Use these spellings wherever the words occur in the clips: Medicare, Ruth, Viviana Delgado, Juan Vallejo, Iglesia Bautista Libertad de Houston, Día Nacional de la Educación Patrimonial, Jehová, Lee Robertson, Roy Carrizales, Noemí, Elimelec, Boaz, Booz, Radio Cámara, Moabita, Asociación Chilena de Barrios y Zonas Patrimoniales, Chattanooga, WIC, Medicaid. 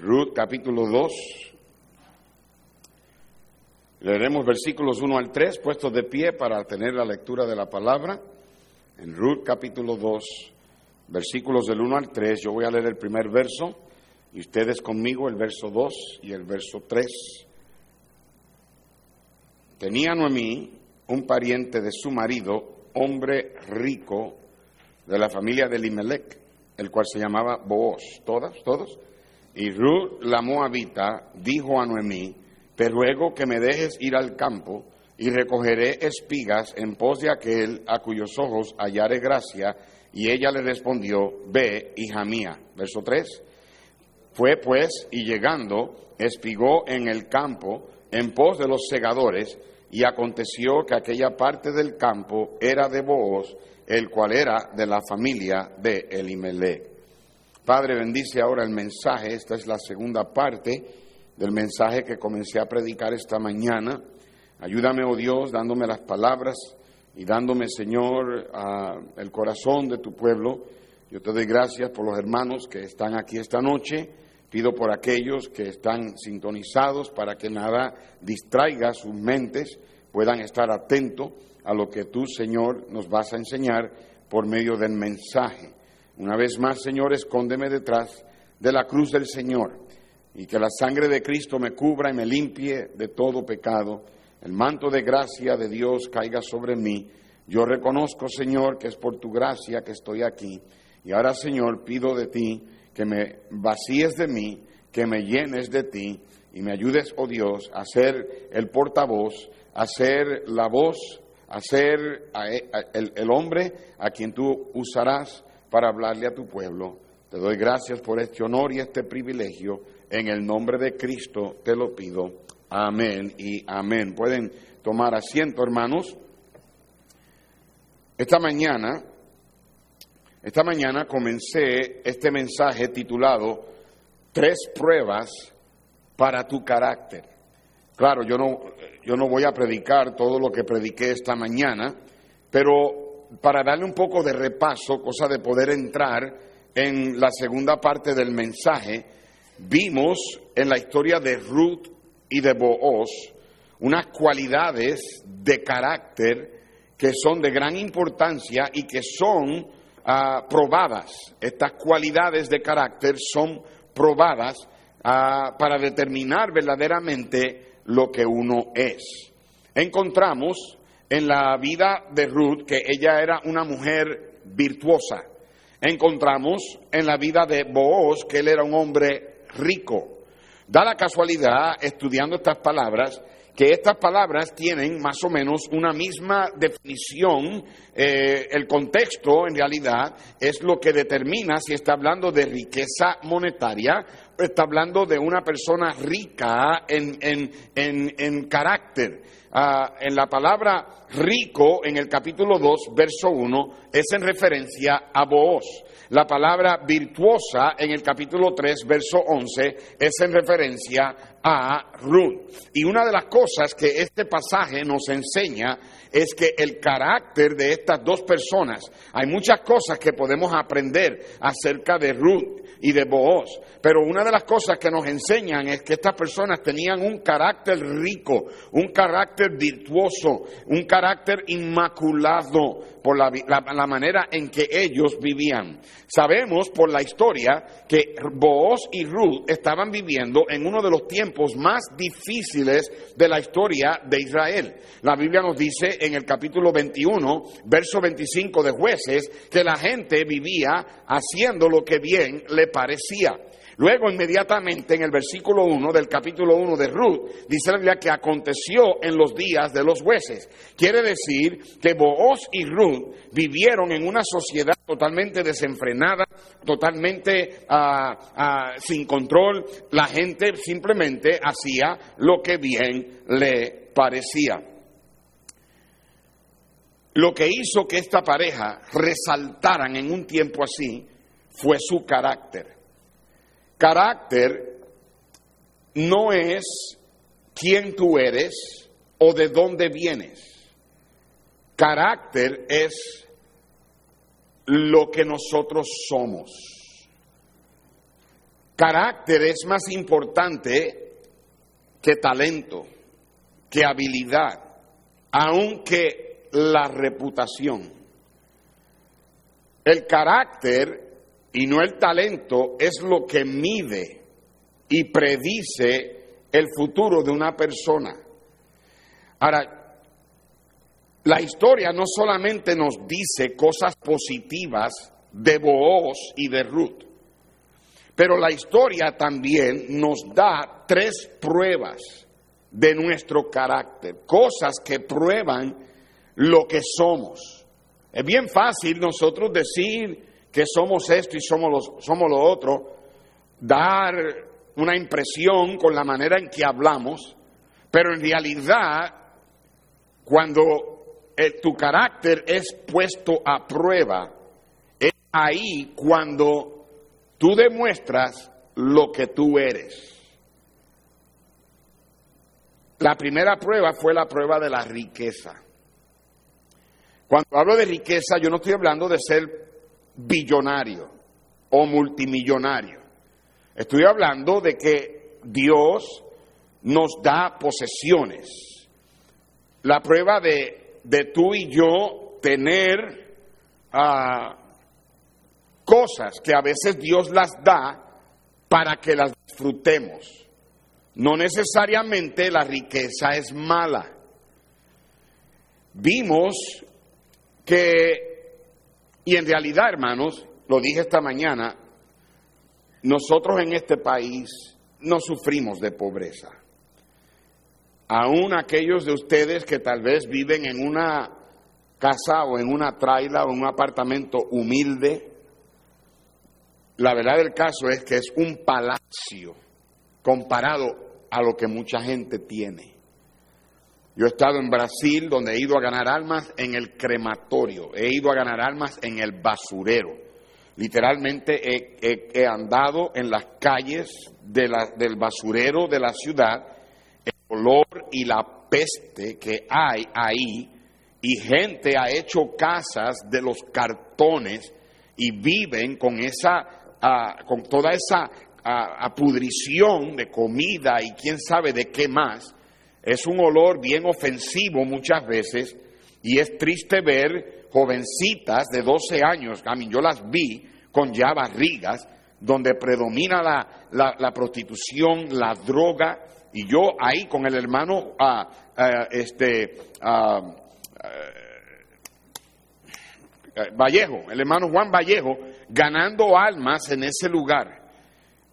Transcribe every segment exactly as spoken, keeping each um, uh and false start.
Ruth capítulo dos. Leeremos versículos uno al tres, puestos de pie para tener la lectura de la palabra. En Ruth capítulo dos, versículos del uno al tres, yo voy a leer el primer verso y ustedes conmigo el verso dos y el verso tres. Tenía Noemí un pariente de su marido, hombre rico de la familia de Elimelec, el cual se llamaba Boaz. Todas, todos. Y Ruth la Moabita dijo a Noemí: te ruego que me dejes ir al campo y recogeré espigas en pos de aquel a cuyos ojos hallaré gracia. Y ella le respondió: ve, hija mía. Verso tres. Fue pues, y llegando, espigó en el campo en pos de los segadores, y aconteció que aquella parte del campo era de Boaz, el cual era de la familia de Elimelec. Padre, bendice ahora el mensaje. Esta es la segunda parte del mensaje que comencé a predicar esta mañana. Ayúdame, oh Dios, dándome las palabras y dándome, Señor, uh, el corazón de tu pueblo. Yo te doy gracias por los hermanos que están aquí esta noche. Pido por aquellos que están sintonizados para que nada distraiga sus mentes, puedan estar atentos a lo que tú, Señor, nos vas a enseñar por medio del mensaje. Una vez más, Señor, escóndeme detrás de la cruz del Señor, y que la sangre de Cristo me cubra y me limpie de todo pecado. El manto de gracia de Dios caiga sobre mí. Yo reconozco, Señor, que es por tu gracia que estoy aquí. Y ahora, Señor, pido de ti que me vacíes de mí, que me llenes de ti, y me ayudes, oh Dios, a ser el portavoz, a ser la voz, a ser el hombre a quien tú usarás para hablarle a tu pueblo. Te doy gracias por este honor y este privilegio. En el nombre de Cristo te lo pido. Amén y amén. Pueden tomar asiento, hermanos. Esta mañana, esta mañana comencé este mensaje titulado Tres pruebas para tu carácter. Claro, yo no, yo no voy a predicar todo lo que prediqué esta mañana, pero para darle un poco de repaso, cosa de poder entrar en la segunda parte del mensaje. Vimos en la historia de Ruth y de Boaz unas cualidades de carácter que son de gran importancia y que son uh, probadas. Estas cualidades de carácter son probadas uh, para determinar verdaderamente lo que uno es. Encontramos en la vida de Ruth que ella era una mujer virtuosa. Encontramos en la vida de Boaz que él era un hombre rico. Da la casualidad, estudiando estas palabras, que estas palabras tienen más o menos una misma definición. Eh, el contexto, en realidad, es lo que determina si está hablando de riqueza monetaria o está hablando de una persona rica en, en, en, en carácter. Uh, en la palabra rico, en el capítulo dos, verso uno, es en referencia a Boaz. La palabra virtuosa, en el capítulo tres, verso once, es en referencia a Ruth. Y una de las cosas que este pasaje nos enseña es que el carácter de estas dos personas, hay muchas cosas que podemos aprender acerca de Ruth y de Boaz, pero una de las cosas que nos enseñan es que estas personas tenían un carácter rico, un carácter virtuoso, un carácter inmaculado por la, la, la manera en que ellos vivían. Sabemos por la historia que Boaz y Ruth estaban viviendo en uno de los tiempos más difíciles de la historia de Israel. La Biblia nos dice en el capítulo veintiuno, verso veinticinco de Jueces, que la gente vivía haciendo lo que bien le parecía. Luego, inmediatamente, en el versículo uno del capítulo uno de Ruth, dice la Biblia que aconteció en los días de los jueces. Quiere decir que Boaz y Ruth vivieron en una sociedad totalmente desenfrenada, totalmente uh, uh, sin control. La gente simplemente hacía lo que bien le parecía. Lo que hizo que esta pareja resaltaran en un tiempo así fue su carácter. Carácter no es quién tú eres o de dónde vienes. Carácter es lo que nosotros somos. Carácter es más importante que talento, que habilidad, aunque la reputación. El carácter y no el talento es lo que mide y predice el futuro de una persona. Ahora, la historia no solamente nos dice cosas positivas de Booz y de Ruth, pero la historia también nos da tres pruebas de nuestro carácter, cosas que prueban lo que somos. Es bien fácil nosotros decir que somos esto y somos lo, somos lo otro, dar una impresión con la manera en que hablamos, pero en realidad, cuando eh, tu carácter es puesto a prueba, es ahí cuando tú demuestras lo que tú eres. La primera prueba fue la prueba de la riqueza. Cuando hablo de riqueza, yo no estoy hablando de ser billonario o multimillonario. Estoy hablando de que Dios nos da posesiones. La prueba de, de tú y yo tener uh, cosas que a veces Dios las da para que las disfrutemos. No necesariamente la riqueza es mala. Vimos que, y en realidad, hermanos, lo dije esta mañana, nosotros en este país no sufrimos de pobreza. Aún aquellos de ustedes que tal vez viven en una casa o en una traila o en un apartamento humilde, la verdad del caso es que es un palacio comparado a lo que mucha gente tiene. Yo he estado en Brasil, donde he ido a ganar almas en el crematorio, he ido a ganar almas en el basurero. Literalmente he, he, he andado en las calles de la, del basurero de la ciudad, el olor y la peste que hay ahí, y gente ha hecho casas de los cartones y viven con esa, uh, con toda esa uh, pudrición de comida y quién sabe de qué más. Es un olor bien ofensivo muchas veces, y es triste ver jovencitas de doce años, a mí yo las vi con ya barrigas, donde predomina la, la, la prostitución, la droga, y yo ahí con el hermano, uh, uh, este, uh, uh, Vallejo, el hermano Juan Vallejo, ganando almas en ese lugar.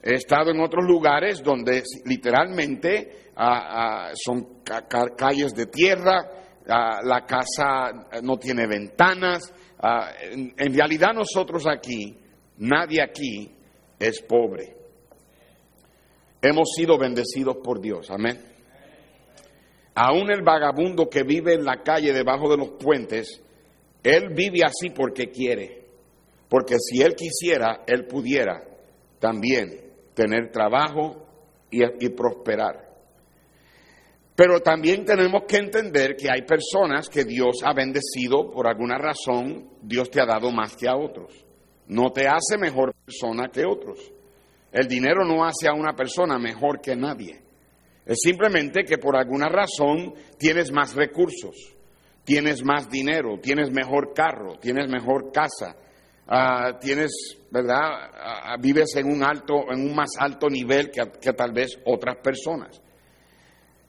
He estado en otros lugares donde literalmente ah, ah, son ca- ca- calles de tierra, ah, la casa no tiene ventanas. Ah, en, en realidad nosotros aquí, nadie aquí es pobre. Hemos sido bendecidos por Dios, amén. Aún el vagabundo que vive en la calle debajo de los puentes, él vive así porque quiere, porque si él quisiera, él pudiera también tener trabajo y, y prosperar. Pero también tenemos que entender que hay personas que Dios ha bendecido por alguna razón. Dios te ha dado más que a otros, no te hace mejor persona que otros. El dinero no hace a una persona mejor que nadie, es simplemente que por alguna razón tienes más recursos. Tienes más dinero, tienes mejor carro, tienes mejor casa, uh, tienes, ¿verdad? Uh, vives en un alto, en un más alto nivel que, que tal vez otras personas.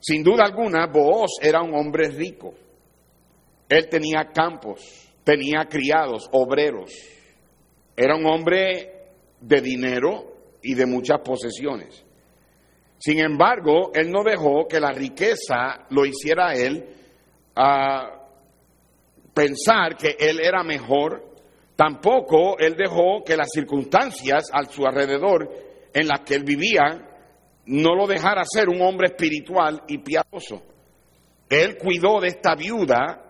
Sin duda alguna, Booz era un hombre rico. Él tenía campos, tenía criados, obreros. Era un hombre de dinero y de muchas posesiones. Sin embargo, él no dejó que la riqueza lo hiciera a él a pensar que él era mejor. Tampoco él dejó que las circunstancias a su alrededor en las que él vivía no lo dejara ser un hombre espiritual y piadoso. Él cuidó de esta viuda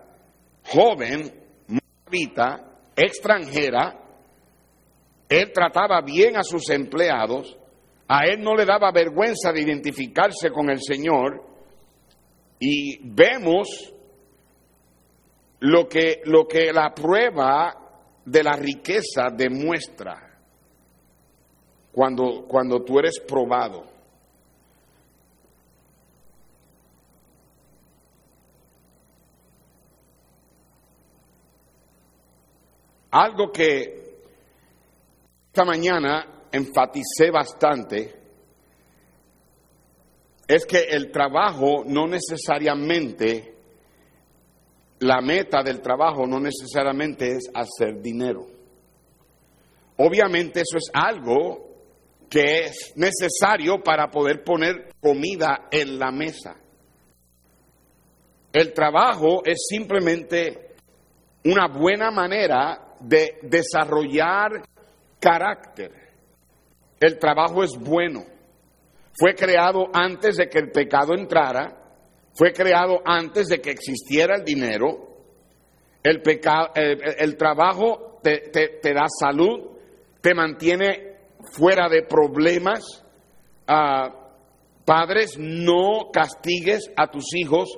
joven, moabita, extranjera. Él trataba bien a sus empleados. A él no le daba vergüenza de identificarse con el Señor, y vemos Lo que, lo que la prueba de la riqueza demuestra. Cuando, cuando tú eres probado, algo que esta mañana enfaticé bastante es que el trabajo no necesariamente, la meta del trabajo no necesariamente es hacer dinero. Obviamente eso es algo que es necesario para poder poner comida en la mesa. El trabajo es simplemente una buena manera de desarrollar carácter. El trabajo es bueno. Fue creado antes de que el pecado entrara. Fue creado antes de que existiera el dinero. El, peca- el, el trabajo te, te, te da salud, te mantiene fuera de problemas. Ah, padres, no castigues a tus hijos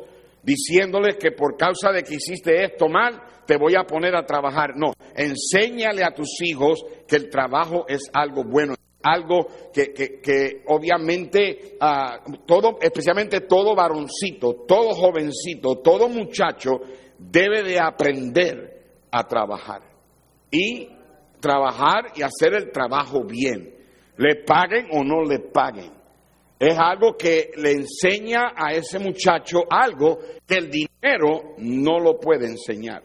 diciéndoles que por causa de que hiciste esto mal, te voy a poner a trabajar. No, enséñale a tus hijos que el trabajo es algo bueno, algo que, que, que obviamente, uh, todo, especialmente todo varoncito, todo jovencito, todo muchacho, debe de aprender a trabajar. Y trabajar y hacer el trabajo bien, le paguen o no le paguen. Es algo que le enseña a ese muchacho algo que el dinero no lo puede enseñar.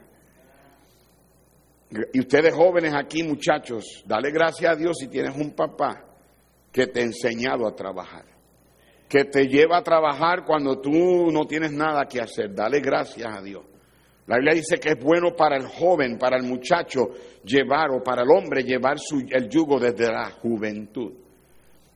Y ustedes jóvenes aquí, muchachos, dale gracias a Dios si tienes un papá que te ha enseñado a trabajar, que te lleva a trabajar cuando tú no tienes nada que hacer. Dale gracias a Dios. La Biblia dice que es bueno para el joven, para el muchacho llevar, o para el hombre llevar su, el yugo desde la juventud.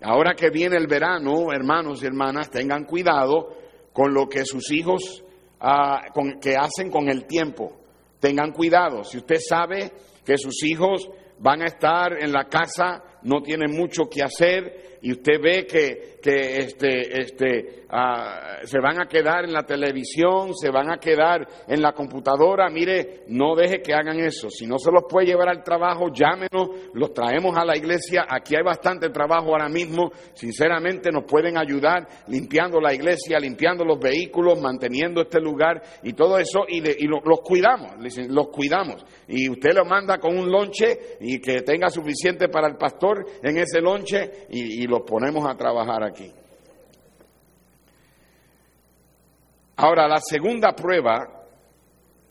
Ahora que viene el verano, hermanos y hermanas, tengan cuidado con lo que sus hijos, uh, con, que hacen con el tiempo. Tengan cuidado. Si usted sabe que sus hijos van a estar en la casa, no tienen mucho que hacer, y usted ve que, que este, este, uh, se van a quedar en la televisión, se van a quedar en la computadora, mire, no deje que hagan eso. Si no se los puede llevar al trabajo, llámenos, los traemos a la iglesia. Aquí hay bastante trabajo ahora mismo. Sinceramente nos pueden ayudar limpiando la iglesia, limpiando los vehículos, manteniendo este lugar y todo eso, y, de, y lo, los cuidamos, los cuidamos. Y usted lo manda con un lonche y que tenga suficiente para el pastor en ese lonche, y, y los ponemos a trabajar aquí. Ahora, la segunda prueba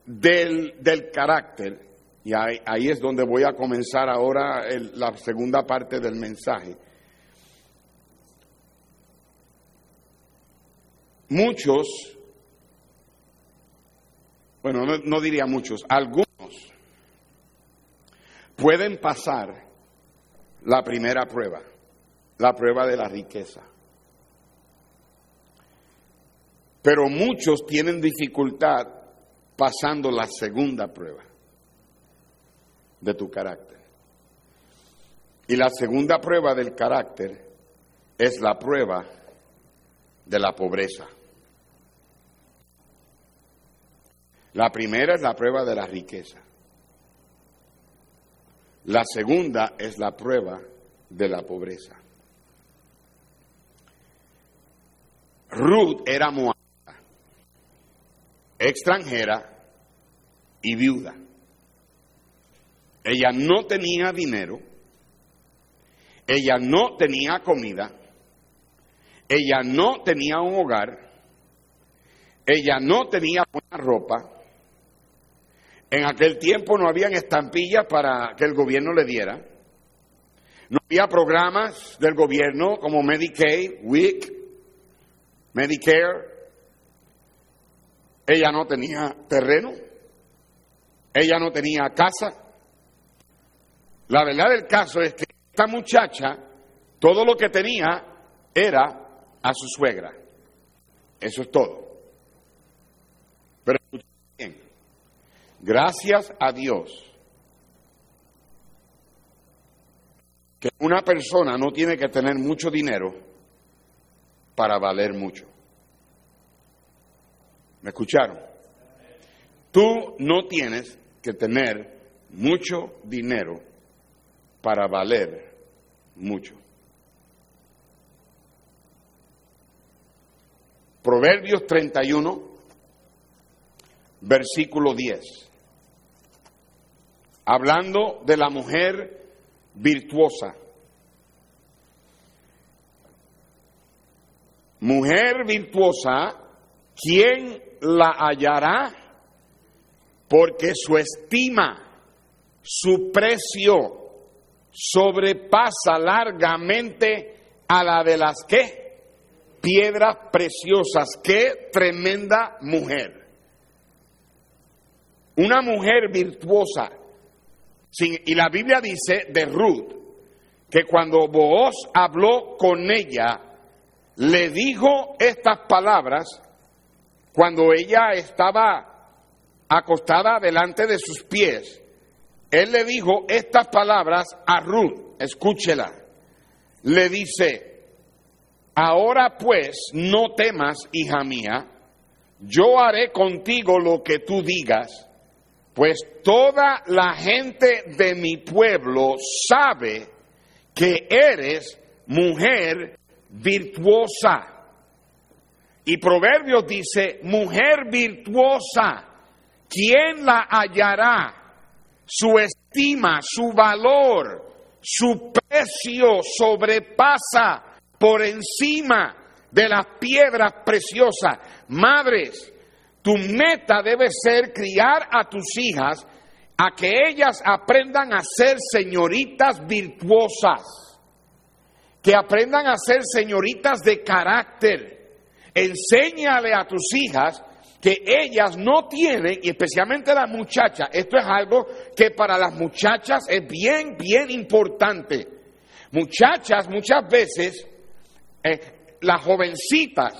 del, del carácter, y ahí, ahí es donde voy a comenzar ahora el, la segunda parte del mensaje. Muchos, bueno, no, no diría muchos, algunos pueden pasar la primera prueba, la prueba de la riqueza. Pero muchos tienen dificultad pasando la segunda prueba de tu carácter. Y la segunda prueba del carácter es la prueba de la pobreza. La primera es la prueba de la riqueza. La segunda es la prueba de la pobreza. Ruth era moabita, extranjera y viuda. Ella no tenía dinero, ella no tenía comida, ella no tenía un hogar, ella no tenía buena ropa. En aquel tiempo no habían estampillas para que el gobierno le diera. No había programas del gobierno como Medicaid, W I C, Medicare. Ella no tenía terreno. Ella no tenía casa. La verdad del caso es que esta muchacha, todo lo que tenía era a su suegra. Eso es todo. Pero gracias a Dios que una persona no tiene que tener mucho dinero para valer mucho. ¿Me escucharon? Tú no tienes que tener mucho dinero para valer mucho. Proverbios treinta y uno, versículo diez. Hablando de la mujer virtuosa. Mujer virtuosa, ¿quién la hallará? Porque su estima, su precio, sobrepasa largamente a la de las que piedras preciosas. ¡Qué tremenda mujer! Una mujer virtuosa. Sin, y la Biblia dice de Ruth, que cuando Boaz habló con ella, le dijo estas palabras cuando ella estaba acostada delante de sus pies. Él le dijo estas palabras a Ruth, escúchela. Le dice: ahora pues, no temas, hija mía, yo haré contigo lo que tú digas, pues toda la gente de mi pueblo sabe que eres mujer virtuosa. Y Proverbios dice, mujer virtuosa, ¿quién la hallará? Su estima, su valor, su precio sobrepasa por encima de las piedras preciosas. Madres, tu meta debe ser criar a tus hijas a que ellas aprendan a ser señoritas virtuosas, que aprendan a ser señoritas de carácter. Enséñale a tus hijas que ellas no tienen, y especialmente las muchachas, esto es algo que para las muchachas es bien, bien importante. Muchachas, muchas veces, Eh, las jovencitas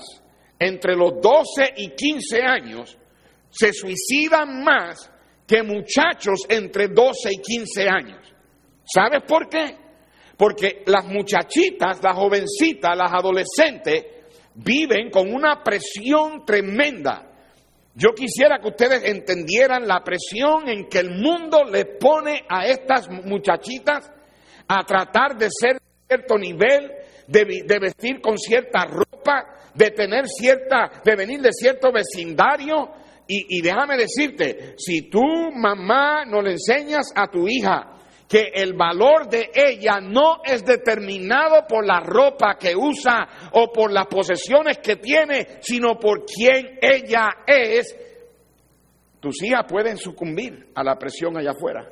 entre los doce y quince años se suicidan más que muchachos entre doce y quince años. ¿Sabes por qué? Porque las muchachitas, las jovencitas, las adolescentes viven con una presión tremenda. Yo quisiera que ustedes entendieran la presión en que el mundo les pone a estas muchachitas a tratar de ser de cierto nivel, De, de vestir con cierta ropa, de tener cierta, de venir de cierto vecindario. Y, y déjame decirte, si tú, mamá, no le enseñas a tu hija que el valor de ella no es determinado por la ropa que usa o por las posesiones que tiene, sino por quién ella es, tus hijas pueden sucumbir a la presión allá afuera.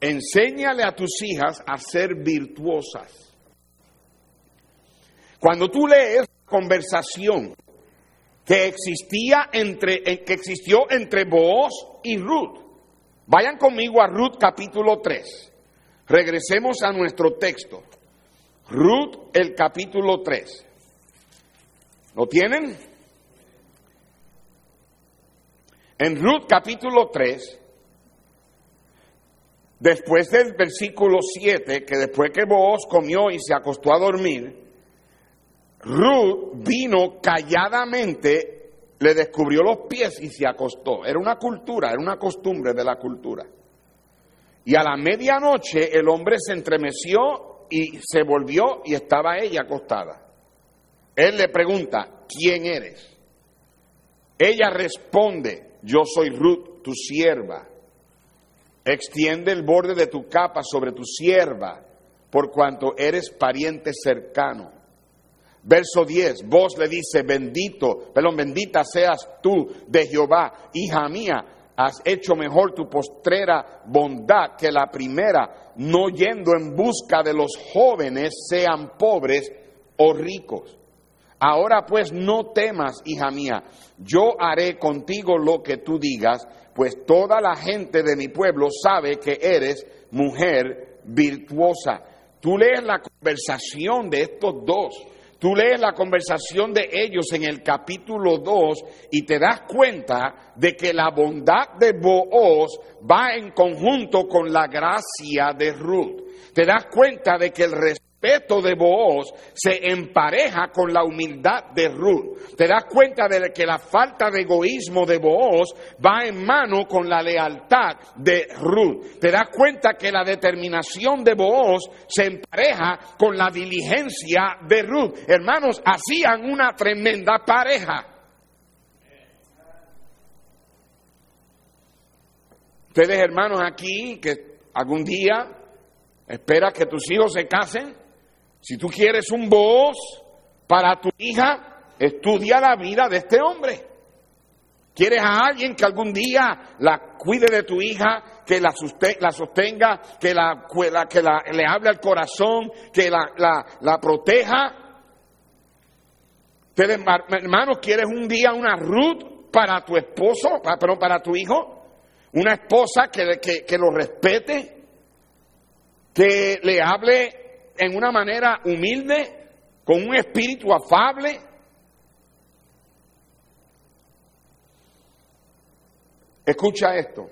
Enséñale a tus hijas a ser virtuosas. Cuando tú lees la conversación que existía entre, que existió entre Boaz y Ruth, vayan conmigo a Ruth capítulo tres. Regresemos a nuestro texto. Ruth, el capítulo tres. ¿Lo tienen? En Ruth capítulo tres. Después del versículo siete, que después que Boaz comió y se acostó a dormir, Ruth vino calladamente, le descubrió los pies y se acostó. Era una cultura, era una costumbre de la cultura. Y a la medianoche el hombre se entremeció y se volvió y estaba ella acostada. Él le pregunta: ¿quién eres? Ella responde: yo soy Ruth, tu sierva. Extiende el borde de tu capa sobre tu sierva, por cuanto eres pariente cercano. Verso diez, Boaz le dice: bendito, perdón, bendita seas tú de Jehová, hija mía, has hecho mejor tu postrera bondad que la primera, no yendo en busca de los jóvenes, sean pobres o ricos. Ahora pues no temas, hija mía, yo haré contigo lo que tú digas, pues toda la gente de mi pueblo sabe que eres mujer virtuosa. Tú lees la conversación de estos dos, tú lees la conversación de ellos en el capítulo dos y te das cuenta de que la bondad de Boaz va en conjunto con la gracia de Ruth. Te das cuenta de que el respeto respeto de Booz se empareja con la humildad de Ruth. Te das cuenta de que la falta de egoísmo de Booz va en mano con la lealtad de Ruth. Te das cuenta que la determinación de Booz se empareja con la diligencia de Ruth. Hermanos, hacían una tremenda pareja. Ustedes, hermanos, aquí, que algún día esperas que tus hijos se casen, si tú quieres un Booz para tu hija, estudia la vida de este hombre. ¿Quieres a alguien que algún día la cuide de tu hija, que la, suste- la sostenga, que, la, que la, le hable al corazón, que la, la, la proteja? Ustedes, hermanos, ¿quieres un día una Ruth para tu esposo, para, perdón, para tu hijo? Una esposa que, que, que lo respete, que le hable en una manera humilde, con un espíritu afable. Escucha esto.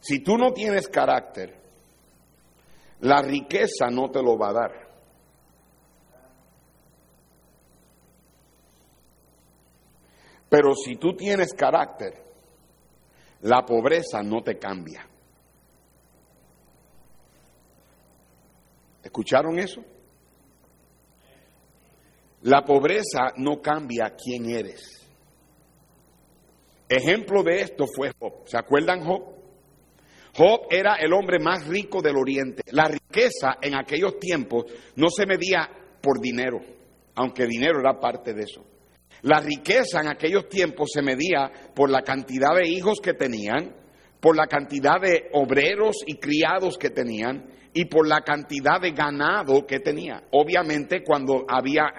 Si tú no tienes carácter, la riqueza no te lo va a dar. Pero si tú tienes carácter, la pobreza no te cambia. ¿Escucharon eso? La pobreza no cambia quién eres. Ejemplo de esto fue Job. ¿Se acuerdan Job? Job era el hombre más rico del oriente. La riqueza en aquellos tiempos no se medía por dinero, aunque dinero era parte de eso. La riqueza en aquellos tiempos se medía por la cantidad de hijos que tenían, por la cantidad de obreros y criados que tenían y por la cantidad de ganado que tenía. Obviamente, cuando había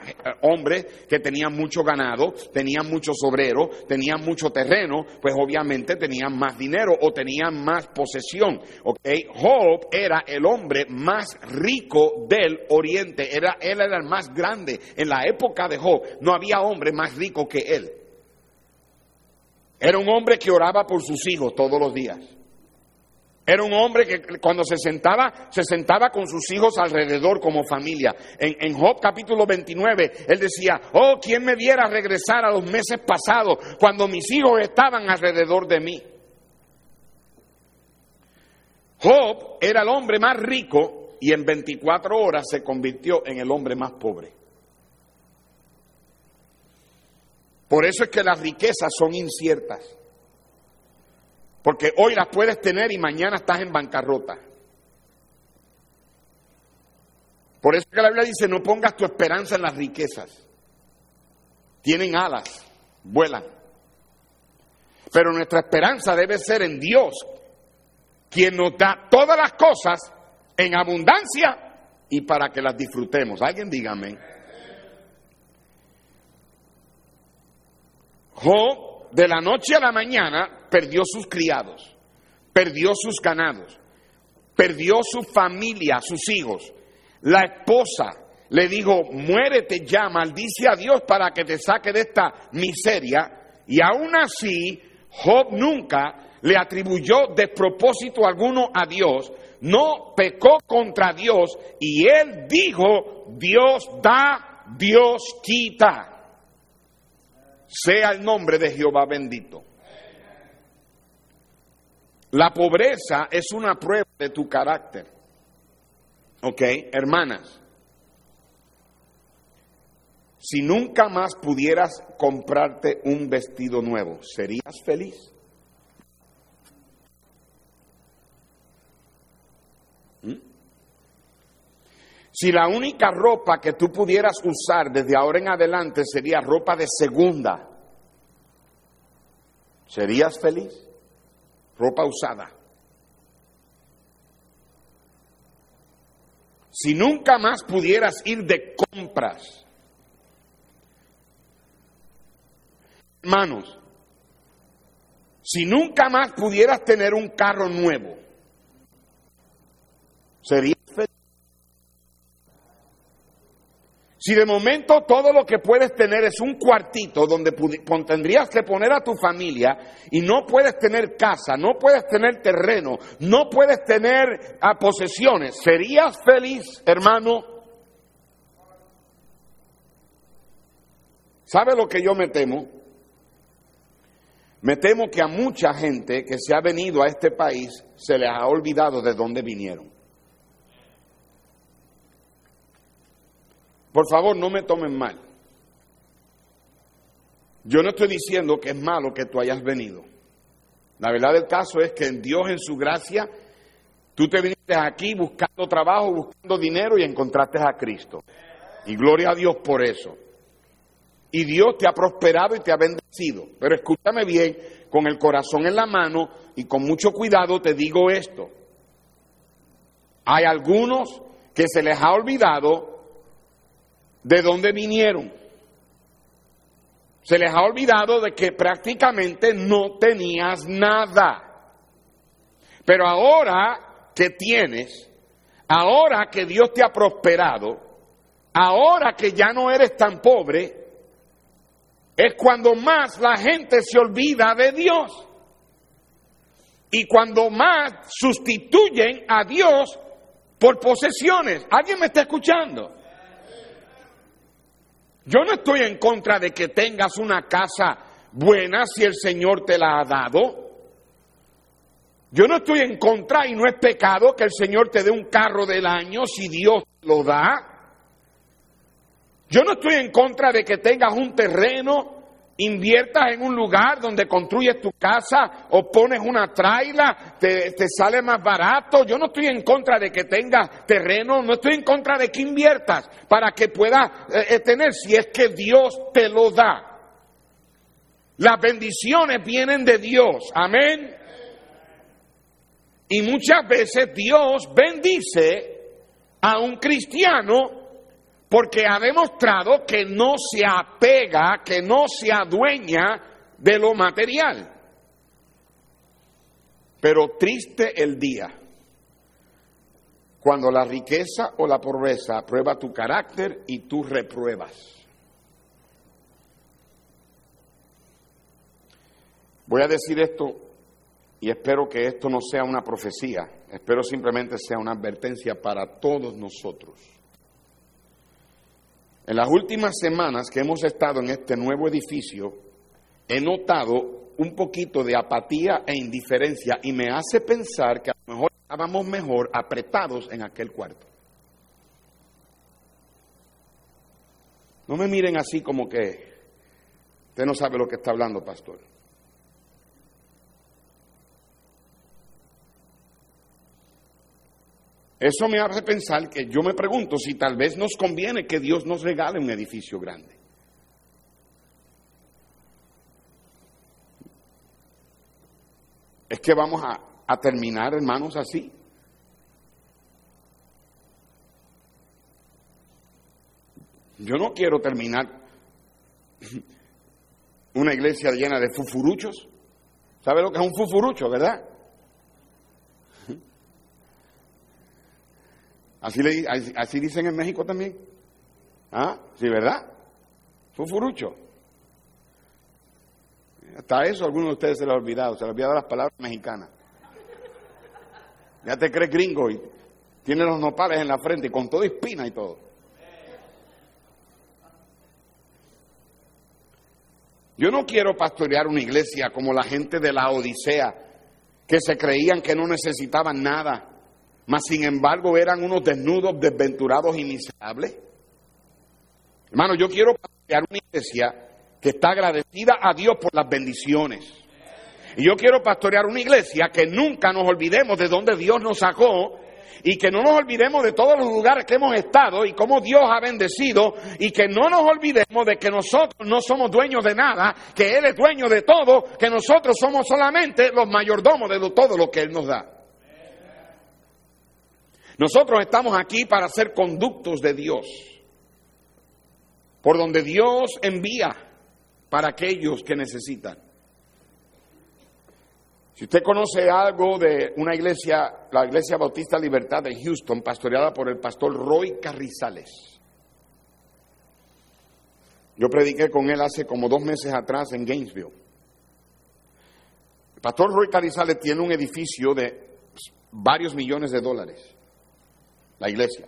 hombres que tenían mucho ganado, tenían muchos obreros, tenían mucho terreno, pues obviamente tenían más dinero o tenían más posesión. ¿Okay? Job era el hombre más rico del oriente, era, él era el más grande. En la época de Job no había hombre más rico que él. Era un hombre que oraba por sus hijos todos los días. Era un hombre que cuando se sentaba, se sentaba con sus hijos alrededor como familia. En, en Job capítulo veintinueve, él decía, oh, ¿quién me diera regresar a los meses pasados cuando mis hijos estaban alrededor de mí? Job era el hombre más rico y en veinticuatro horas se convirtió en el hombre más pobre. Por eso es que las riquezas son inciertas. Porque hoy las puedes tener y mañana estás en bancarrota. Por eso que la Biblia dice, no pongas tu esperanza en las riquezas. Tienen alas, vuelan. Pero nuestra esperanza debe ser en Dios, quien nos da todas las cosas en abundancia y para que las disfrutemos. Alguien dígame. Job, de la noche a la mañana, perdió sus criados, perdió sus ganados, perdió su familia, sus hijos. La esposa le dijo, muérete ya, maldice a Dios para que te saque de esta miseria. Y aún así, Job nunca le atribuyó despropósito alguno a Dios, no pecó contra Dios y él dijo, Dios da, Dios quita. Sea el nombre de Jehová bendito. La pobreza es una prueba de tu carácter. ¿Ok? Hermanas, si nunca más pudieras comprarte un vestido nuevo, ¿serías feliz? ¿Mm? Si la única ropa que tú pudieras usar desde ahora en adelante sería ropa de segunda, ¿serías feliz? Ropa usada. Si nunca más pudieras ir de compras. Hermanos, si nunca más pudieras tener un carro nuevo, ¿serías feliz? Si de momento todo lo que puedes tener es un cuartito donde tendrías que poner a tu familia y no puedes tener casa, no puedes tener terreno, no puedes tener a posesiones, ¿serías feliz, hermano? ¿Sabe lo que yo me temo? Me temo que a mucha gente que se ha venido a este país se les ha olvidado de dónde vinieron. Por favor, no me tomen mal. Yo no estoy diciendo que es malo que tú hayas venido. La verdad del caso es que en Dios, en su gracia, tú te viniste aquí buscando trabajo, buscando dinero y encontraste a Cristo. Y gloria a Dios por eso. Y Dios te ha prosperado y te ha bendecido. Pero escúchame bien, con el corazón en la mano y con mucho cuidado te digo esto. Hay algunos que se les ha olvidado de dónde vinieron. Se les ha olvidado de que prácticamente no tenías nada. Pero ahora que tienes, ahora que Dios te ha prosperado, ahora que ya no eres tan pobre, es cuando más la gente se olvida de Dios. Y cuando más sustituyen a Dios por posesiones. ¿Alguien me está escuchando? Yo no estoy en contra de que tengas una casa buena si el Señor te la ha dado. Yo no estoy en contra y no es pecado que el Señor te dé un carro del año si Dios lo da. Yo no estoy en contra de que tengas un terreno, inviertas en un lugar donde construyes tu casa o pones una traila, te, te sale más barato. Yo no estoy en contra de que tengas terreno, no estoy en contra de que inviertas para que puedas eh, tener si es que Dios te lo da. Las bendiciones vienen de Dios, amén. Y muchas veces Dios bendice a un cristiano porque ha demostrado que no se apega, que no se adueña de lo material. Pero triste el día cuando la riqueza o la pobreza prueba tu carácter y tú repruebas. Voy a decir esto y espero que esto no sea una profecía, espero simplemente sea una advertencia para todos nosotros. En las últimas semanas que hemos estado en este nuevo edificio, he notado un poquito de apatía e indiferencia y me hace pensar que a lo mejor estábamos mejor apretados en aquel cuarto. No me miren así como que usted no sabe lo que está hablando, pastor. Eso me hace pensar que yo me pregunto si tal vez nos conviene que Dios nos regale un edificio grande. Es que vamos a, a terminar, hermanos, así. Yo no quiero terminar una iglesia llena de fufuruchos. ¿Sabe lo que es un fufurucho, verdad? Así, le, así, así dicen en México también. ¿Ah? Sí, ¿verdad? Fufurucho. Hasta eso a algunos de ustedes se les ha olvidado, se les ha olvidado las palabras mexicanas. Ya te crees gringo y tiene los nopales en la frente y con todo espina y todo. Yo no quiero pastorear una iglesia como la gente de la Odisea, que se creían que no necesitaban nada. Mas sin embargo eran unos desnudos, desventurados y miserables. Hermano, yo quiero pastorear una iglesia que está agradecida a Dios por las bendiciones. Y yo quiero pastorear una iglesia que nunca nos olvidemos de dónde Dios nos sacó y que no nos olvidemos de todos los lugares que hemos estado y cómo Dios ha bendecido y que no nos olvidemos de que nosotros no somos dueños de nada, que Él es dueño de todo, que nosotros somos solamente los mayordomos de todo lo que Él nos da. Nosotros estamos aquí para ser conductos de Dios, por donde Dios envía para aquellos que necesitan. Si usted conoce algo de una iglesia, la Iglesia Bautista Libertad de Houston, pastoreada por el pastor Roy Carrizales, Yo prediqué con él hace como dos meses atrás en Gainesville. El pastor Roy Carrizales tiene un edificio de varios millones de dólares, la iglesia,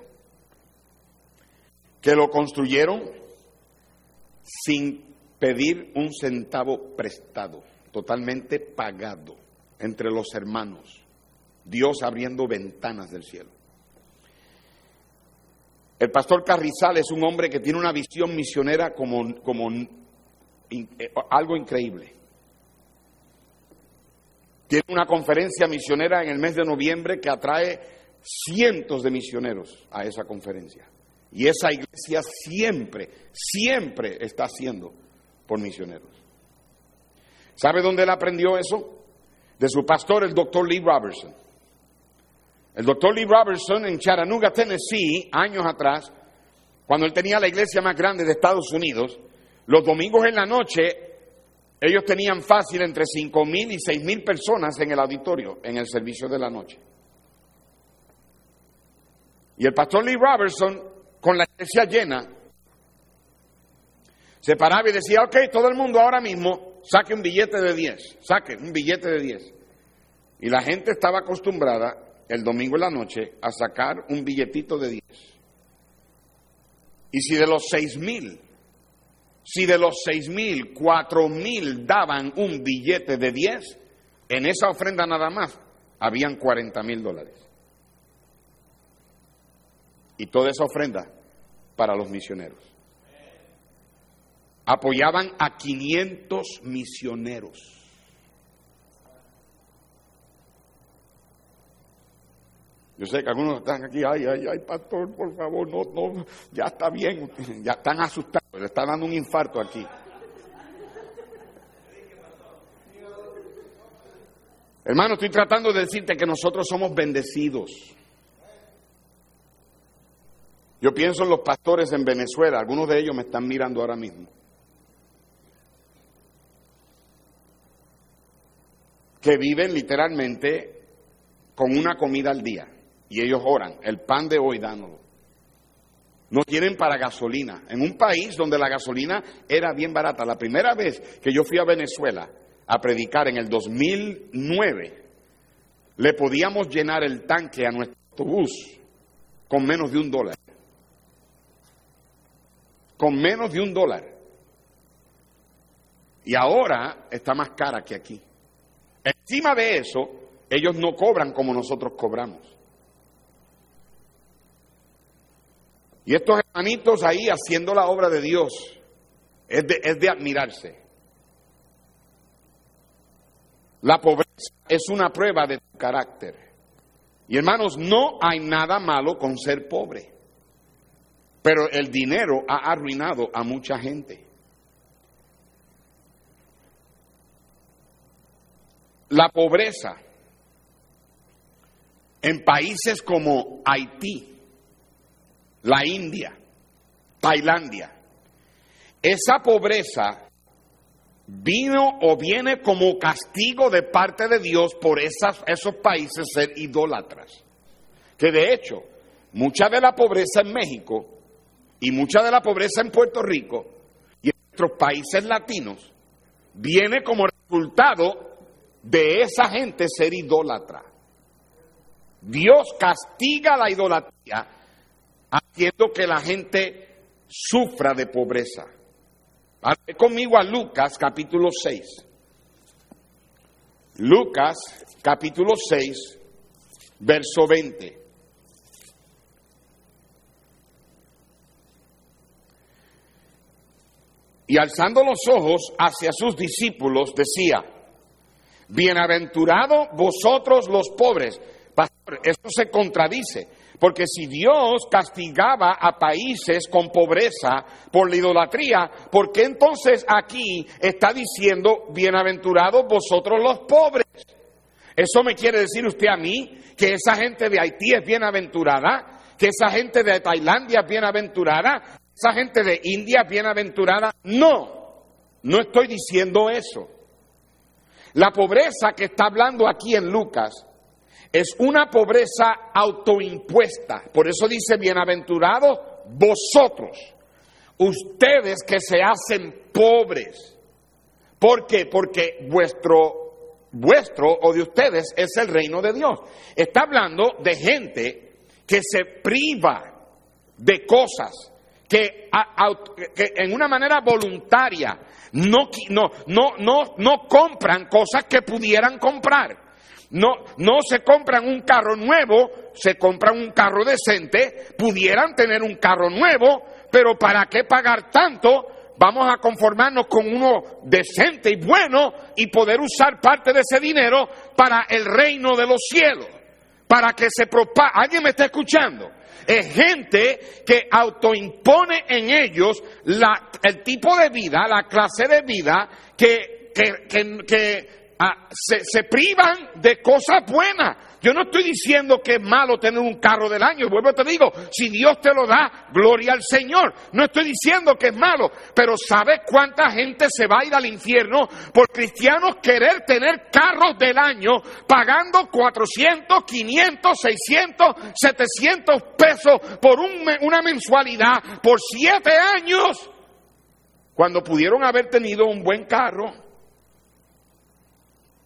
que lo construyeron sin pedir un centavo prestado, totalmente pagado entre los hermanos, Dios abriendo ventanas del cielo. El pastor Carrizales es un hombre que tiene una visión misionera como, como in, eh, algo increíble. Tiene una conferencia misionera en el mes de noviembre que atrae cientos de misioneros a esa conferencia. Y esa iglesia siempre, siempre está haciendo por misioneros. ¿Sabe dónde él aprendió eso? De su pastor, el doctor Lee Robertson. El doctor Lee Robertson en Chattanooga, Tennessee, años atrás, cuando él tenía la iglesia más grande de Estados Unidos, los domingos en la noche, ellos tenían fácil entre cinco mil y seis mil personas en el auditorio, en el servicio de la noche. Y el pastor Lee Robertson, con la iglesia llena, se paraba y decía, ok, todo el mundo ahora mismo saque un billete de diez, saque un billete de diez. Y la gente estaba acostumbrada el domingo en la noche a sacar un billetito de diez. Y si de los seis mil, si de los seis mil, cuatro mil daban un billete de diez, en esa ofrenda nada más habían cuarenta mil dólares. Y toda esa ofrenda para los misioneros. Apoyaban a quinientos misioneros. Yo sé que algunos están aquí, ay, ay, ay, pastor, por favor, no, no, ya está bien, ya están asustados, le está dando un infarto aquí. Hermano, estoy tratando de decirte que nosotros somos bendecidos. Yo pienso en los pastores en Venezuela, algunos de ellos me están mirando ahora mismo. Que viven literalmente con una comida al día. Y ellos oran, el pan de hoy dánoslo. No tienen para gasolina. En un país donde la gasolina era bien barata. La primera vez que yo fui a Venezuela a predicar en el dos mil nueve, le podíamos llenar el tanque a nuestro autobús con menos de un dólar. Con menos de un dólar. Y ahora está más cara que aquí. Encima de eso, ellos no cobran como nosotros cobramos. Y estos hermanitos ahí haciendo la obra de Dios, es de, es de admirarse. La pobreza es una prueba de tu carácter. Y hermanos, no hay nada malo con ser pobre. Pero el dinero ha arruinado a mucha gente. La pobreza en países como Haití, la India, Tailandia. Esa pobreza vino o viene como castigo de parte de Dios por esas, esos países ser idólatras. Que de hecho, mucha de la pobreza en México y mucha de la pobreza en Puerto Rico y en nuestros países latinos viene como resultado de esa gente ser idólatra. Dios castiga la idolatría haciendo que la gente sufra de pobreza. Ve conmigo a Lucas capítulo seis. Lucas capítulo seis, verso veinte. Y alzando los ojos hacia sus discípulos decía, bienaventurados vosotros los pobres. Pastor, eso se contradice. Porque si Dios castigaba a países con pobreza por la idolatría, ¿por qué entonces aquí está diciendo, bienaventurados vosotros los pobres? ¿Eso me quiere decir usted a mí que esa gente de Haití es bienaventurada? ¿Que esa gente de Tailandia es bienaventurada? ¿Esa gente de India es bienaventurada? No, no estoy diciendo eso. La pobreza que está hablando aquí en Lucas es una pobreza autoimpuesta. Por eso dice, bienaventurados vosotros. ustedes que se hacen pobres. ¿Por qué? Porque vuestro, vuestro o de ustedes es el reino de Dios. Está hablando de gente que se priva de cosas, que, que en una manera voluntaria no, no, no, no, no compran cosas que pudieran comprar. No, no se compran un carro nuevo, se compran un carro decente, pudieran tener un carro nuevo, pero ¿para qué pagar tanto? Vamos a conformarnos con uno decente y bueno y poder usar parte de ese dinero para el reino de los cielos, para que se propague. ¿Alguien me está escuchando? Es gente que autoimpone en ellos la, el tipo de vida, la clase de vida que... que, que, que Ah, se, se privan de cosas buenas. Yo no estoy diciendo que es malo tener un carro del año, y vuelvo te digo, si Dios te lo da, gloria al Señor. No estoy diciendo que es malo, pero ¿sabes cuánta gente se va a ir al infierno por cristianos querer tener carros del año pagando cuatrocientos, quinientos, seiscientos, setecientos pesos por un, una mensualidad por siete años cuando pudieron haber tenido un buen carro?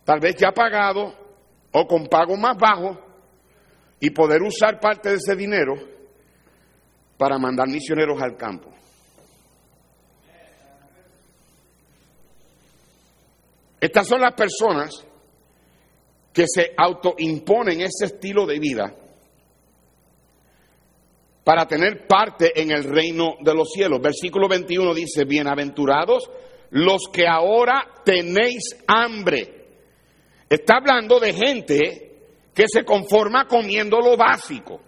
Tal vez ya pagado o con pago más bajo y poder usar parte de ese dinero para mandar misioneros al campo. Estas son las personas que se autoimponen ese estilo de vida para tener parte en el reino de los cielos. Versículo veintiuno dice, bienaventurados los que ahora tenéis hambre. Está hablando de gente que se conforma comiendo lo básico.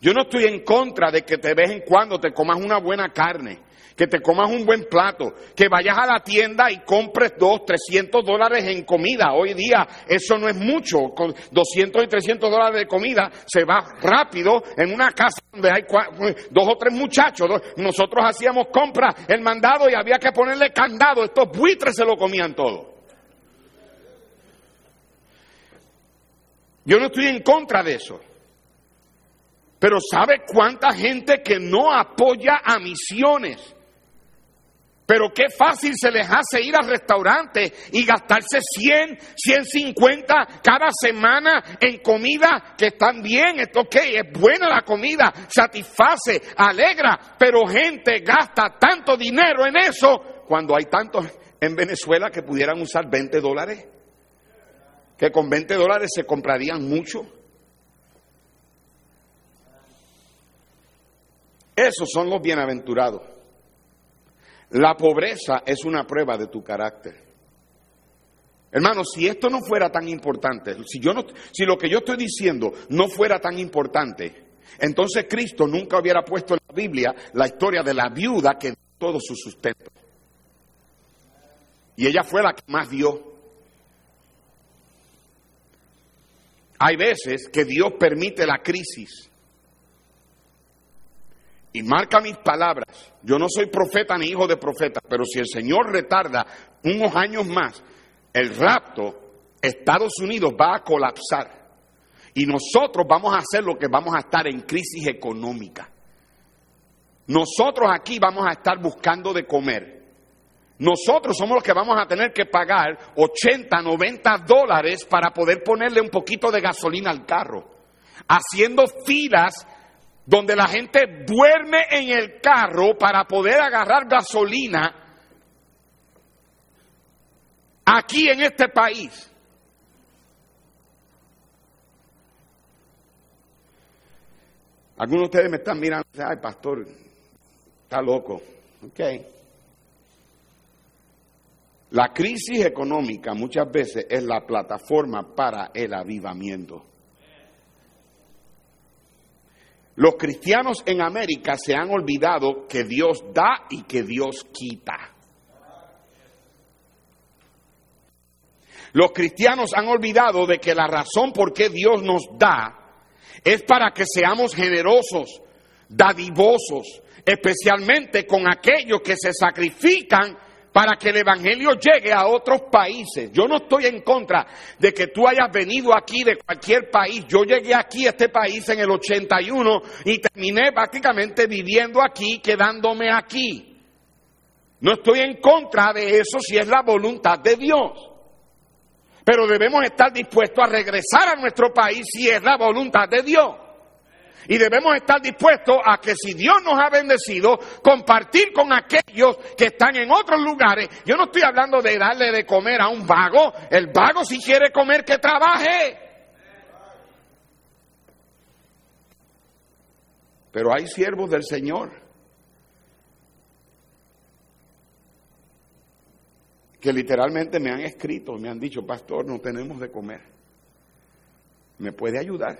Yo no estoy en contra de que de vez en cuando te comas una buena carne, que te comas un buen plato, que vayas a la tienda y compres dos, trescientos dólares en comida. Hoy día eso no es mucho. Con doscientos y trescientos dólares de comida se va rápido en una casa donde hay cuatro, dos o tres muchachos. Nosotros hacíamos compras, el mandado, y había que ponerle candado. Estos buitres se lo comían todo. Yo no estoy en contra de eso. Pero ¿sabe cuánta gente que no apoya a misiones? Pero qué fácil se les hace ir al restaurante y gastarse cien, ciento cincuenta cada semana en comida que están bien. Esto, ok, es buena la comida, satisface, alegra. Pero gente gasta tanto dinero en eso cuando hay tantos en Venezuela que pudieran usar veinte dólares. Que con veinte dólares se comprarían mucho. Esos son los bienaventurados. La pobreza es una prueba de tu carácter. Hermano, si esto no fuera tan importante, si yo no, si lo que yo estoy diciendo no fuera tan importante, entonces Cristo nunca hubiera puesto en la Biblia la historia de la viuda que dio todo su sustento. Y ella fue la que más dio. Hay veces que Dios permite la crisis. Y marca mis palabras, yo no soy profeta ni hijo de profeta, pero si el Señor retarda unos años más el rapto, Estados Unidos va a colapsar. Y nosotros vamos a hacer lo que vamos a estar en crisis económica. Nosotros aquí vamos a estar buscando de comer. Nosotros somos los que vamos a tener que pagar ochenta, noventa dólares para poder ponerle un poquito de gasolina al carro. Haciendo filas donde la gente duerme en el carro para poder agarrar gasolina aquí en este país. Algunos de ustedes me están mirando y dicen, ay, pastor, está loco. Ok. La crisis económica muchas veces es la plataforma para el avivamiento. Los cristianos en América se han olvidado que Dios da y que Dios quita. Los cristianos han olvidado de que la razón por qué Dios nos da es para que seamos generosos, dadivosos, especialmente con aquellos que se sacrifican para que el evangelio llegue a otros países. Yo no estoy en contra de que tú hayas venido aquí de cualquier país. Yo llegué aquí a este país en el ochenta y uno y terminé prácticamente viviendo aquí, quedándome aquí. No estoy en contra de eso si es la voluntad de Dios. Pero debemos estar dispuestos a regresar a nuestro país si es la voluntad de Dios. Y debemos estar dispuestos a que si Dios nos ha bendecido, compartir con aquellos que están en otros lugares. Yo no estoy hablando de darle de comer a un vago. El vago, si quiere comer, que trabaje. Pero hay siervos del Señor que literalmente me han escrito, me han dicho, pastor, no tenemos de comer, ¿me puede ayudar?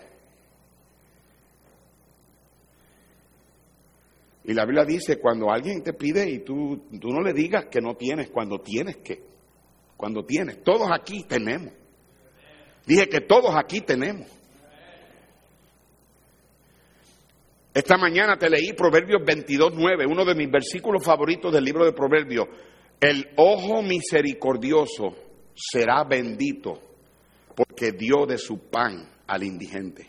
Y la Biblia dice, cuando alguien te pide y tú, tú no le digas que no tienes, cuando tienes que, cuando tienes, todos aquí tenemos. Dije que todos aquí tenemos. Esta mañana te leí Proverbios veintidós nueve, uno de mis versículos favoritos del libro de Proverbios. El ojo misericordioso será bendito porque dio de su pan al indigente.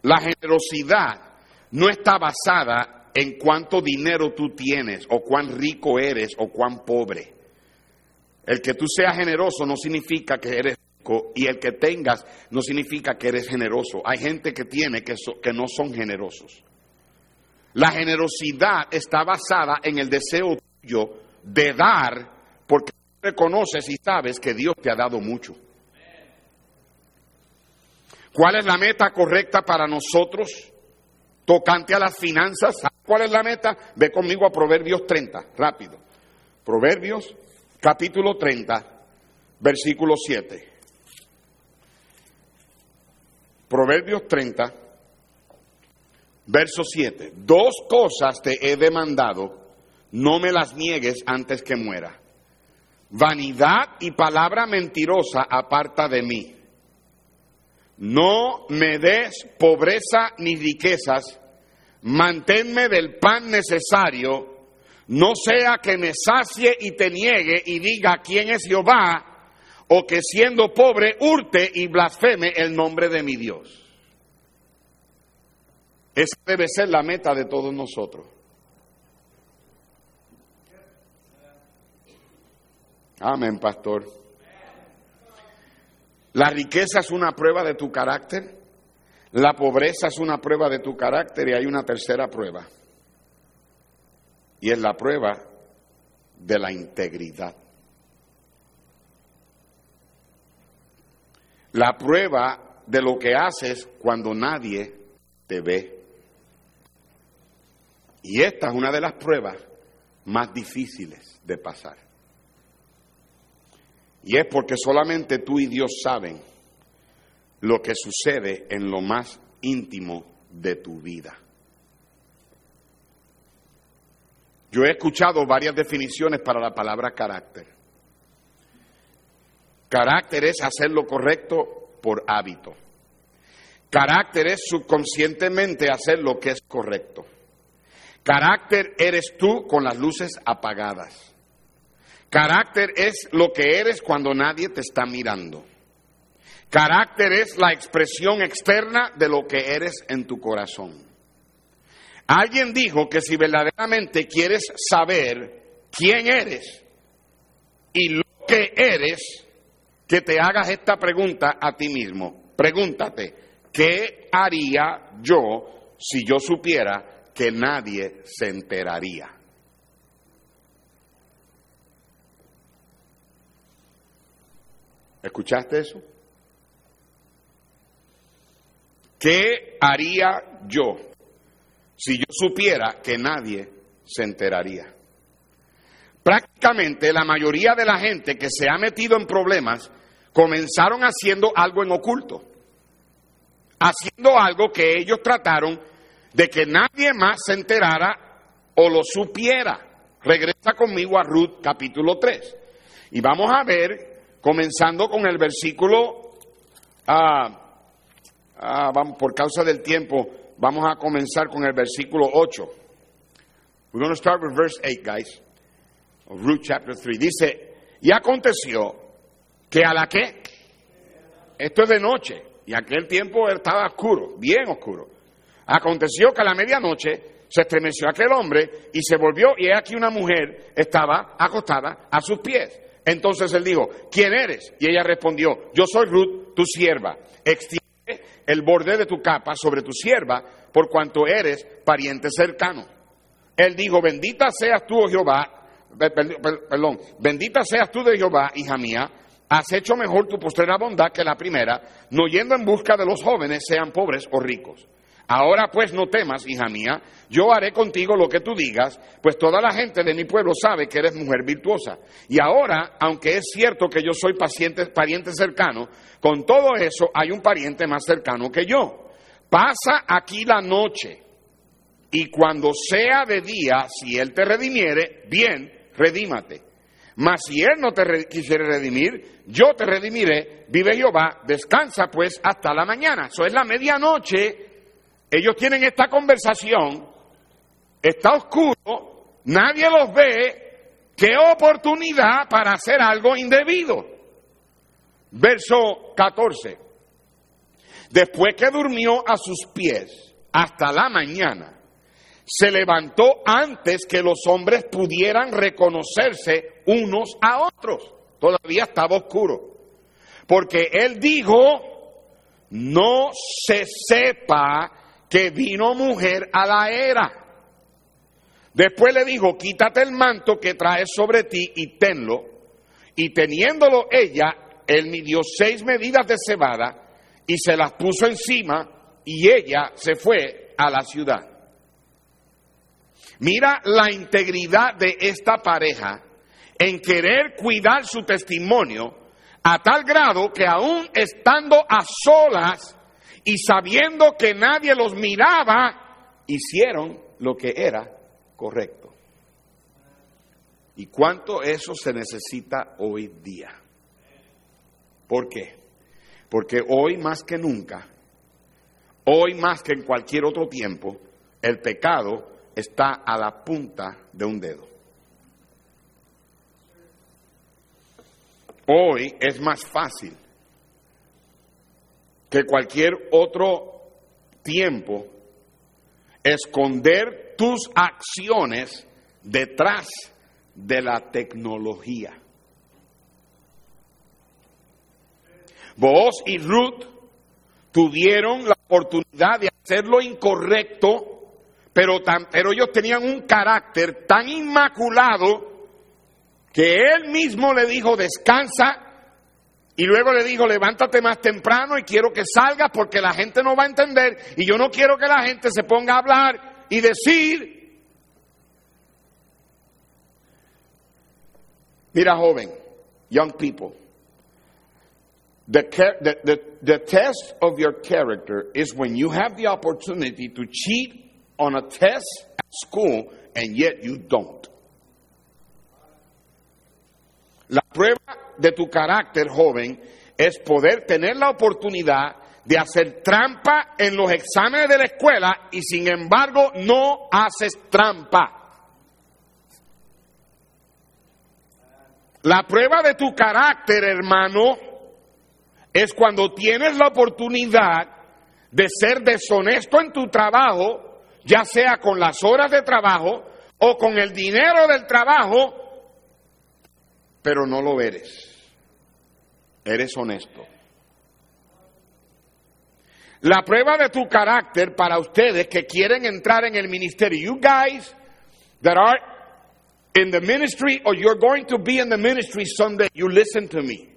La generosidad no está basada en cuánto dinero tú tienes o cuán rico eres o cuán pobre. El que tú seas generoso no significa que eres rico, y el que tengas no significa que eres generoso. Hay gente que tiene que, so, que no son generosos. La generosidad está basada en el deseo tuyo de dar, porque reconoces y sabes que Dios te ha dado mucho. ¿Cuál es la meta correcta para nosotros tocante a las finanzas? ¿Cuál es la meta? Ve conmigo a Proverbios treinta, rápido. Proverbios, capítulo treinta, versículo siete. Proverbios treinta. Verso siete, dos cosas te he demandado, no me las niegues antes que muera. Vanidad y palabra mentirosa aparta de mí. No me des pobreza ni riquezas, manténme del pan necesario, no sea que me sacie y te niegue y diga quién es Jehová, o que siendo pobre hurte y blasfeme el nombre de mi Dios. Esa debe ser la meta de todos nosotros. Amén, pastor. La riqueza es una prueba de tu carácter. La pobreza es una prueba de tu carácter. Y hay una tercera prueba. Y es la prueba de la integridad. La prueba de lo que haces cuando nadie te ve. Y esta es una de las pruebas más difíciles de pasar. Y es porque solamente tú y Dios saben lo que sucede en lo más íntimo de tu vida. Yo he escuchado varias definiciones para la palabra carácter. Carácter es hacer lo correcto por hábito. Carácter es subconscientemente hacer lo que es correcto. Carácter eres tú con las luces apagadas. Carácter es lo que eres cuando nadie te está mirando. Carácter es la expresión externa de lo que eres en tu corazón. Alguien dijo que si verdaderamente quieres saber quién eres y lo que eres, que te hagas esta pregunta a ti mismo. Pregúntate, ¿qué haría yo si yo supiera que nadie se enteraría? ¿Escuchaste eso? ¿Qué haría yo si yo supiera que nadie se enteraría? Prácticamente la mayoría de la gente que se ha metido en problemas comenzaron haciendo algo en oculto, haciendo algo que ellos trataron de que nadie más se enterara o lo supiera. Regresa conmigo a Ruth capítulo tres. Y vamos a ver, comenzando con el versículo, ah, ah, vamos, por causa del tiempo, vamos a comenzar con el versículo ocho. We're going to start with verse eight, guys, of Ruth chapter three. Dice, y aconteció que a la que, esto es de noche, y aquel tiempo estaba oscuro, bien oscuro. Aconteció que a la medianoche se estremeció aquel hombre y se volvió, y he aquí una mujer estaba acostada a sus pies. Entonces él dijo: ¿Quién eres? Y ella respondió: Yo soy Ruth, tu sierva. Extiende el borde de tu capa sobre tu sierva, por cuanto eres pariente cercano. Él dijo: Bendita seas tú, oh Jehová, perdón, bendita seas tú de Jehová, hija mía. Has hecho mejor tu postrera bondad que la primera, no yendo en busca de los jóvenes, sean pobres o ricos. Ahora pues no temas, hija mía, yo haré contigo lo que tú digas, pues toda la gente de mi pueblo sabe que eres mujer virtuosa. Y ahora, aunque es cierto que yo soy paciente, pariente cercano, con todo eso hay un pariente más cercano que yo. Pasa aquí la noche, y cuando sea de día, si él te redimiere, bien, redímate. Mas si él no te re- quisiere redimir, yo te redimiré, vive Jehová, descansa pues hasta la mañana. Eso es la medianoche. Ellos tienen esta conversación, está oscuro, nadie los ve. ¡Qué oportunidad para hacer algo indebido! Verso catorce. Después que durmió a sus pies hasta la mañana, se levantó antes que los hombres pudieran reconocerse unos a otros. Todavía estaba oscuro. Porque él dijo: no se sepa que vino mujer a la era. Después le dijo: quítate el manto que traes sobre ti y tenlo. Y teniéndolo ella, él midió seis medidas de cebada y se las puso encima, y ella se fue a la ciudad. Mira la integridad de esta pareja en querer cuidar su testimonio a tal grado que aún estando a solas y sabiendo que nadie los miraba, hicieron lo que era correcto. ¿Y cuánto eso se necesita hoy día? ¿Por qué? Porque hoy más que nunca, hoy más que en cualquier otro tiempo, el pecado está a la punta de un dedo. Hoy es más fácil que cualquier otro tiempo esconder tus acciones detrás de la tecnología. Boaz y Ruth tuvieron la oportunidad de hacer lo incorrecto, pero, tan, pero ellos tenían un carácter tan inmaculado que él mismo le dijo: descansa. Y luego le dijo: levántate más temprano y quiero que salgas porque la gente no va a entender y yo no quiero que la gente se ponga a hablar y decir. Mira, joven, young people, the, the, the, the test of your character is when you have the opportunity to cheat on a test at school and yet you don't. La prueba de tu carácter, joven, es poder tener la oportunidad de hacer trampa en los exámenes de la escuela y sin embargo no haces trampa. La prueba de tu carácter, hermano, es cuando tienes la oportunidad de ser deshonesto en tu trabajo, ya sea con las horas de trabajo o con el dinero del trabajo, pero no lo eres, eres honesto. La prueba de tu carácter para ustedes que quieren entrar en el ministerio, you guys that are in the ministry or you're going to be in the ministry someday, you listen to me.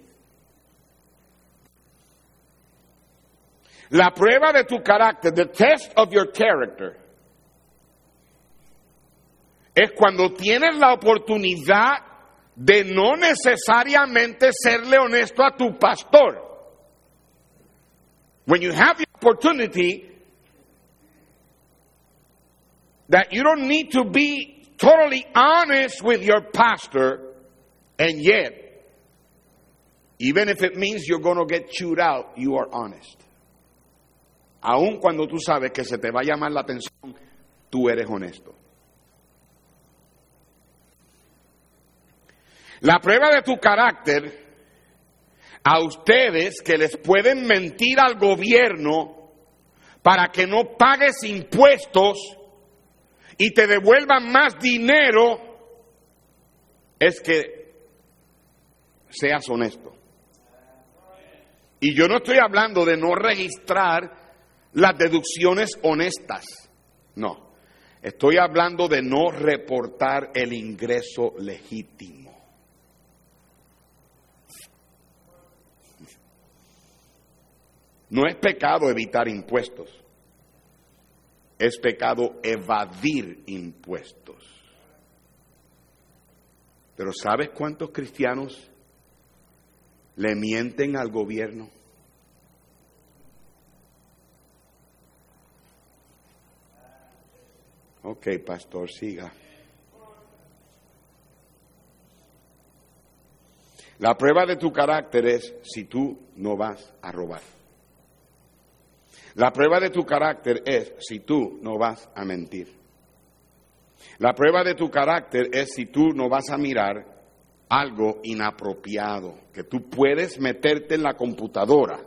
La prueba de tu carácter, the test of your character, es cuando tienes la oportunidad de no necesariamente serle honesto a tu pastor. When you have the opportunity that you don't need to be totally honest with your pastor, and yet, even if it means you're going to get chewed out, you are honest. Aun cuando tú sabes que se te va a llamar la atención, tú eres honesto. La prueba de tu carácter, a ustedes que les pueden mentir al gobierno para que no pagues impuestos y te devuelvan más dinero, es que seas honesto. Y yo no estoy hablando de no registrar las deducciones honestas, no. Estoy hablando de no reportar el ingreso legítimo. No es pecado evitar impuestos, es pecado evadir impuestos. Pero ¿sabes cuántos cristianos le mienten al gobierno? Ok, pastor, siga. La prueba de tu carácter es si tú no vas a robar. La prueba de tu carácter es si tú no vas a mentir. La prueba de tu carácter es si tú no vas a mirar algo inapropiado, que tú puedes meterte en la computadora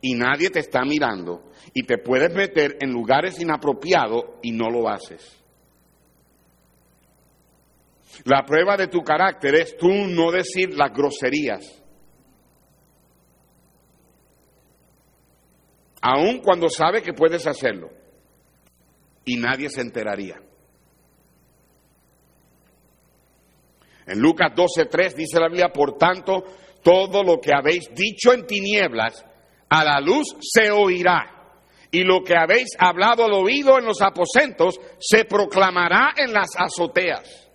y nadie te está mirando, y te puedes meter en lugares inapropiados y no lo haces. La prueba de tu carácter es tú no decir las groserías. Aun cuando sabes que puedes hacerlo, y nadie se enteraría. En Lucas doce tres dice la Biblia, por tanto, todo lo que habéis dicho en tinieblas, a la luz se oirá. Y lo que habéis hablado al oído en los aposentos se proclamará en las azoteas.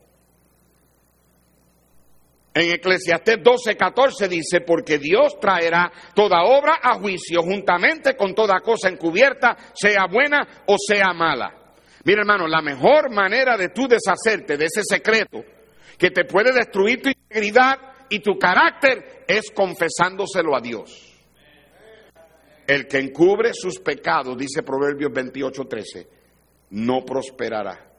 En Eclesiastés doce catorce dice, porque Dios traerá toda obra a juicio juntamente con toda cosa encubierta, sea buena o sea mala. Mira, hermano, la mejor manera de tú deshacerte de ese secreto que te puede destruir tu integridad y tu carácter es confesándoselo a Dios. El que encubre sus pecados, dice Proverbios veintiocho trece, no prosperará.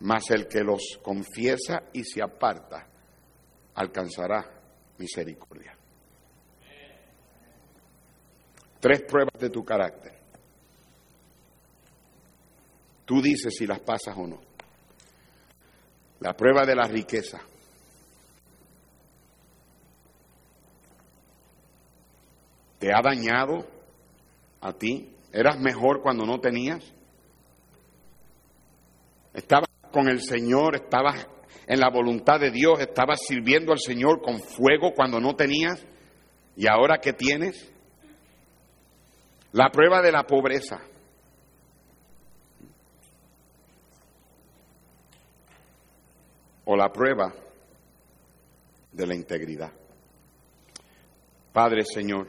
Mas el que los confiesa y se aparta, alcanzará misericordia. Tres pruebas de tu carácter. Tú dices si las pasas o no. La prueba de la riqueza. ¿Te ha dañado a ti? ¿Eras mejor cuando no tenías? ¿Estabas con el Señor? ¿Estabas en la voluntad de Dios? ¿Estabas sirviendo al Señor con fuego cuando no tenías? ¿Y ahora qué tienes? La prueba de la pobreza. O la prueba de la integridad. Padre, Señor,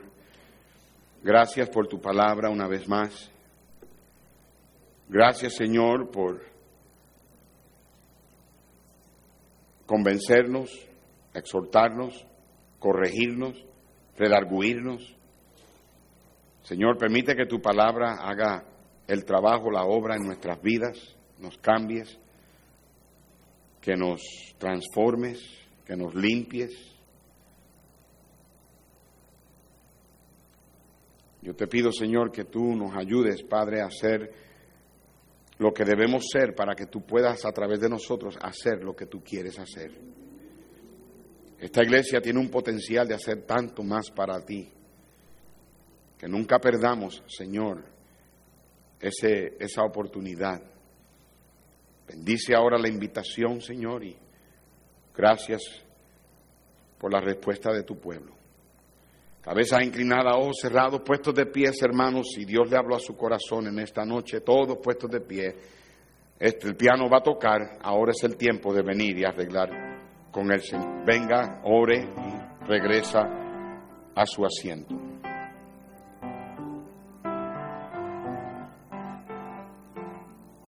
gracias por tu palabra una vez más. Gracias, Señor, por convencernos, exhortarnos, corregirnos, redarguirnos. Señor, permite que tu palabra haga el trabajo, la obra en nuestras vidas, nos cambies, que nos transformes, que nos limpies. Yo te pido, Señor, que tú nos ayudes, Padre, a hacer lo que debemos ser para que tú puedas a través de nosotros hacer lo que tú quieres hacer. Esta iglesia tiene un potencial de hacer tanto más para ti. Que nunca perdamos, Señor, ese, esa oportunidad. Bendice ahora la invitación, Señor, y gracias por la respuesta de tu pueblo. Cabeza inclinada, ojos cerrados, puestos de pie, hermanos, y Dios le habló a su corazón en esta noche, todos puestos de pie. Este, el piano va a tocar, ahora es el tiempo de venir y arreglar con el Señor. Venga, ore y regresa a su asiento.